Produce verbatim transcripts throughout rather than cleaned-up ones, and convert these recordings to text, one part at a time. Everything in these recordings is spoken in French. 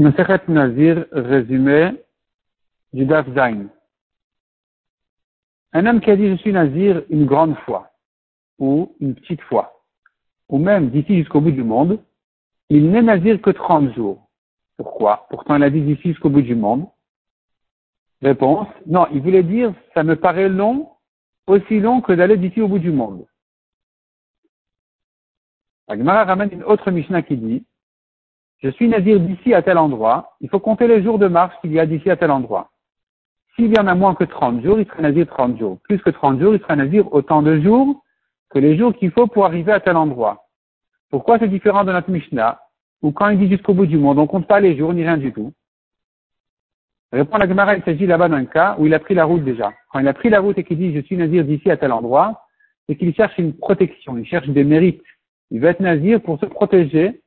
Meseret Nazir, résumé du Daf Zayn. Un homme qui a dit « Je suis Nazir une grande fois » ou une petite fois, ou même d'ici jusqu'au bout du monde, il n'est Nazir que trente jours. Pourquoi? Pourtant il a dit « D'ici jusqu'au bout du monde ». Réponse, non, il voulait dire « Ça me paraît long, aussi long que d'aller d'ici au bout du monde ». La Gemara ramène une autre Mishnah qui dit « Je suis Nazir d'ici à tel endroit, il faut compter les jours de marche qu'il y a d'ici à tel endroit. S'il y en a moins que trente jours, il sera Nazir trente jours. Plus que trente jours, il sera Nazir autant de jours que les jours qu'il faut pour arriver à tel endroit. » Pourquoi c'est différent de notre Mishnah, où quand il dit jusqu'au bout du monde, on compte pas les jours ni rien du tout? Répond la Gemara, il s'agit là-bas d'un cas où il a pris la route déjà. Quand il a pris la route et qu'il dit « Je suis Nazir d'ici à tel endroit », c'est qu'il cherche une protection, il cherche des mérites. Il veut être Nazir pour se protéger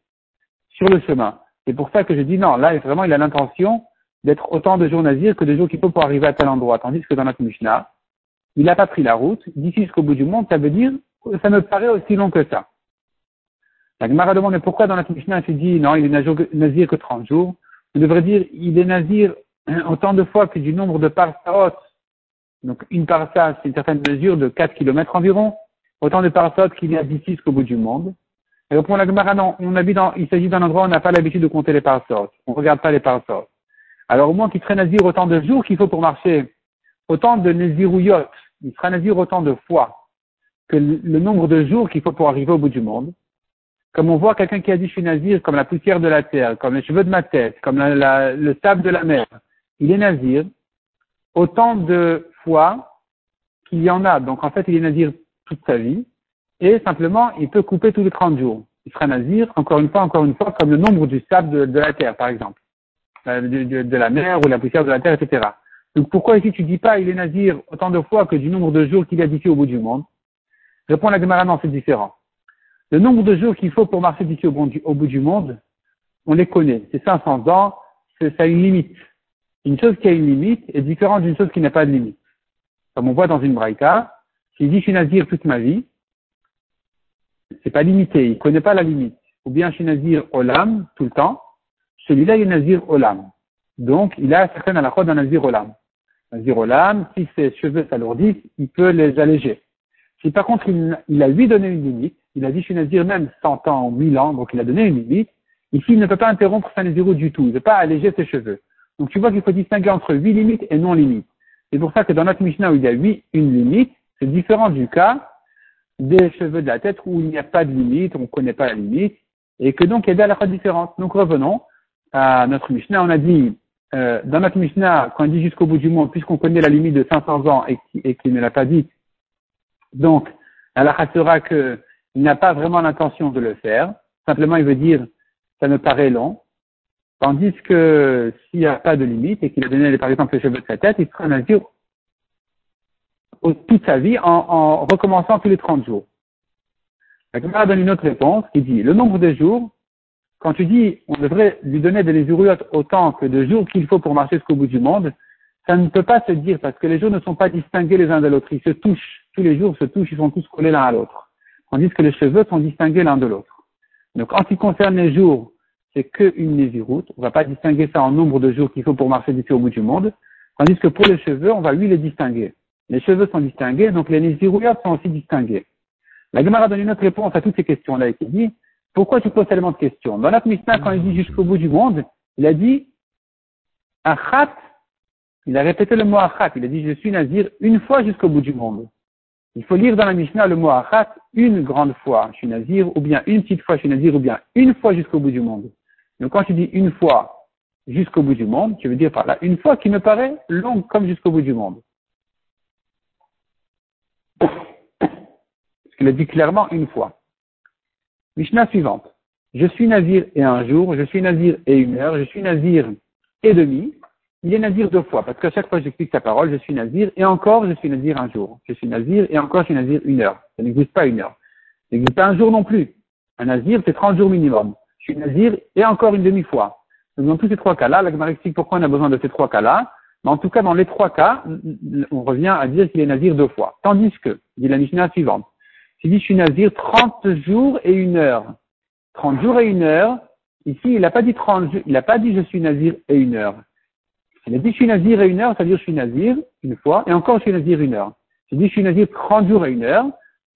sur le chemin. C'est pour ça que je dis non, là, vraiment, il a l'intention d'être autant de jours Nazir que de jours qu'il faut pour arriver à tel endroit. Tandis que dans notre Mishnah, il n'a pas pris la route. D'ici jusqu'au bout du monde, ça veut dire que ça me paraît aussi long que ça. La Gemara demande, mais pourquoi dans notre Mishnah, il se dit non, il est Nazir que trente jours? On devrait dire, il est Nazir autant de fois que du nombre de parasaotes. Donc, une parasa, c'est une certaine mesure de quatre kilomètres environ. Autant de parasaotes qu'il y a d'ici jusqu'au bout du monde. Et répond la Gemara, non, on habite dans, il s'agit d'un endroit où on n'a pas l'habitude de compter les parasaotes. On ne regarde pas les parasaotes. Alors, au moins qu'il serait Nazir autant de jours qu'il faut pour marcher, autant de nazirouillottes, il sera Nazir autant de fois que le nombre de jours qu'il faut pour arriver au bout du monde. Comme on voit quelqu'un qui a dit, je suis Nazir comme la poussière de la terre, comme les cheveux de ma tête, comme la, la, le sable de la mer. Il est Nazir autant de fois qu'il y en a. Donc, en fait, il est Nazir toute sa vie, et simplement, il peut couper tous les trente jours. Il sera Nazir, encore une fois, encore une fois, comme le nombre du sable de, de la terre, par exemple, de, de, de la mer ou la poussière de la terre, et cetera. Donc, pourquoi ici tu dis pas il est Nazir autant de fois que du nombre de jours qu'il y a d'ici au bout du monde? Répond la Gemara, non, c'est différent. Le nombre de jours qu'il faut pour marcher d'ici au, bon, au bout du monde, on les connaît. C'est cinq cents ans, c'est, ça a une limite. Une chose qui a une limite est différente d'une chose qui n'a pas de limite. Comme on voit dans une braïka, s'il dit « Je suis Nazir toute ma vie », c'est pas limité, il connaît pas la limite. Ou bien « Je suis Nazir Olam » tout le temps, celui-là il est Nazir Olam. Donc, il a certaines à la fois d'un Nazir Olam. Nazir Olam, si ses cheveux s'alourdissent, il peut les alléger. Si par contre, il, il a lui donné une limite, il a dit « Je suis Nazir même cent ans ou mille ans », donc il a donné une limite, ici il ne peut pas interrompre sa nazirout du tout, il ne peut pas alléger ses cheveux. Donc tu vois qu'il faut distinguer entre huit limites et non limites. C'est pour ça que dans notre Mishnah où il y a huit, une limite, c'est différent du cas des cheveux de la tête où il n'y a pas de limite, on ne connaît pas la limite, et que donc il y a des halachot différentes. Donc revenons à notre Mishnah. On a dit, euh, dans notre Mishnah, quand on dit jusqu'au bout du monde, puisqu'on connaît la limite de cinq cents ans et, et qu'il ne l'a pas dit, donc la halakha sera qu'il n'a pas vraiment l'intention de le faire. Simplement, il veut dire, ça me paraît long. Tandis que s'il n'y a pas de limite et qu'il a donné, par exemple, les cheveux de sa tête, il sera Nazir toute sa vie en, en recommençant tous les trente jours. La Gemara donne une autre réponse qui dit, le nombre de jours, quand tu dis on devrait lui donner des nazirouillottes autant que de jours qu'il faut pour marcher jusqu'au bout du monde, ça ne peut pas se dire parce que les jours ne sont pas distingués les uns de l'autre, ils se touchent, tous les jours se touchent, ils sont tous collés l'un à l'autre. Tandis que les cheveux sont distingués l'un de l'autre. Donc en ce qui concerne les jours, c'est qu'une nezirout, on ne va pas distinguer ça en nombre de jours qu'il faut pour marcher d'ici au bout du monde, tandis que pour les cheveux, on va lui les distinguer. Les cheveux sont distingués, donc les nazirouillottes sont aussi distingués. La Gemara donne une autre réponse à toutes ces questions-là et qui dit, pourquoi tu poses tellement de questions? Dans notre Mishnah, quand il dit jusqu'au bout du monde, il a dit, achat, il a répété le mot achat, il a dit, je suis Nazir une fois jusqu'au bout du monde. Il faut lire dans la Mishnah le mot achat, une grande fois, je suis Nazir, ou bien une petite fois, je suis Nazir, ou bien une fois jusqu'au bout du monde. Donc quand tu dis une fois jusqu'au bout du monde, tu veux dire par là, une fois qui me paraît longue comme jusqu'au bout du monde. Parce qu'il a dit clairement une fois. Mishnah suivante. Je suis Nazir et un jour, je suis Nazir et une heure, je suis Nazir et demi. Il est Nazir deux fois, parce qu'à chaque fois que j'explique sa parole, je suis Nazir et encore je suis Nazir un jour. Je suis Nazir et encore je suis Nazir une heure. Ça n'existe pas une heure. Ça n'existe pas un jour non plus. Un Nazir, c'est trente jours minimum. Je suis Nazir et encore une demi-fois. Donc dans tous ces trois cas-là, la Gemara explique pourquoi on a besoin de ces trois cas-là. Mais en tout cas, dans les trois cas, on revient à dire qu'il est Nazir deux fois. Tandis que, dit la Mishnah suivante, s'il dit je suis Nazir trente jours et une heure. trente jours et une heure, Ici, il n'a pas dit trente, il n'a pas dit je suis nazir et une heure. Il a dit je suis nazir et une heure, c'est-à-dire je suis nazir une fois, et encore je suis nazir une heure. Il dit je suis nazir trente jours et une heure,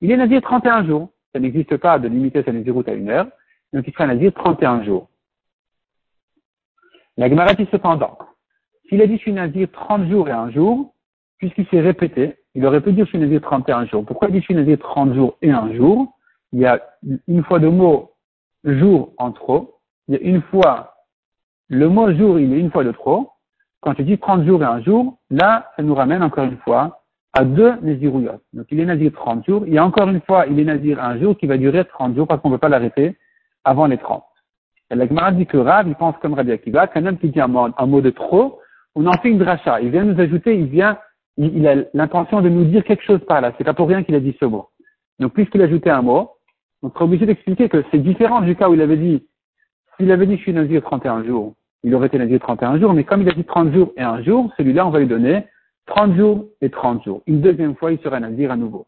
il est nazir trente et un jours. Ça n'existe pas de limiter sa nazirout à une heure, donc il sera nazir trente et un jours. La Gemara dit cependant, s'il a dit je suis nazir trente jours et un jour, puisqu'il s'est répété, il aurait pu dire je suis nazir trente et un jours. Pourquoi il dit je suis nazir trente jours et un jour? Il y a une fois le mot jour en trop, il y a une fois le mot jour, il est une fois de trop. Quand il dit trente jours et un jour, là, ça nous ramène encore une fois à deux nazirouillottes. Donc il est nazir trente jours, et encore une fois, il est nazir un jour qui va durer trente jours parce qu'on ne peut pas l'arrêter avant les trente. Et la Gemara dit que Rav, il pense comme Rav Akiva, qu'un homme qui dit un mot, un mot de trop, on en fait une dracha. Il vient nous ajouter, il vient, il, il a l'intention de nous dire quelque chose par là. C'est pas pour rien qu'il a dit ce mot. Donc puisqu'il a ajouté un mot, on sera obligé d'expliquer que c'est différent du cas où il avait dit, s'il avait dit je suis nazir trente et un jours, il aurait été nazir trente et un jours, mais comme il a dit trente jours et un jour, celui-là on va lui donner trente jours et trente jours. Une deuxième fois, il sera nazir à nouveau.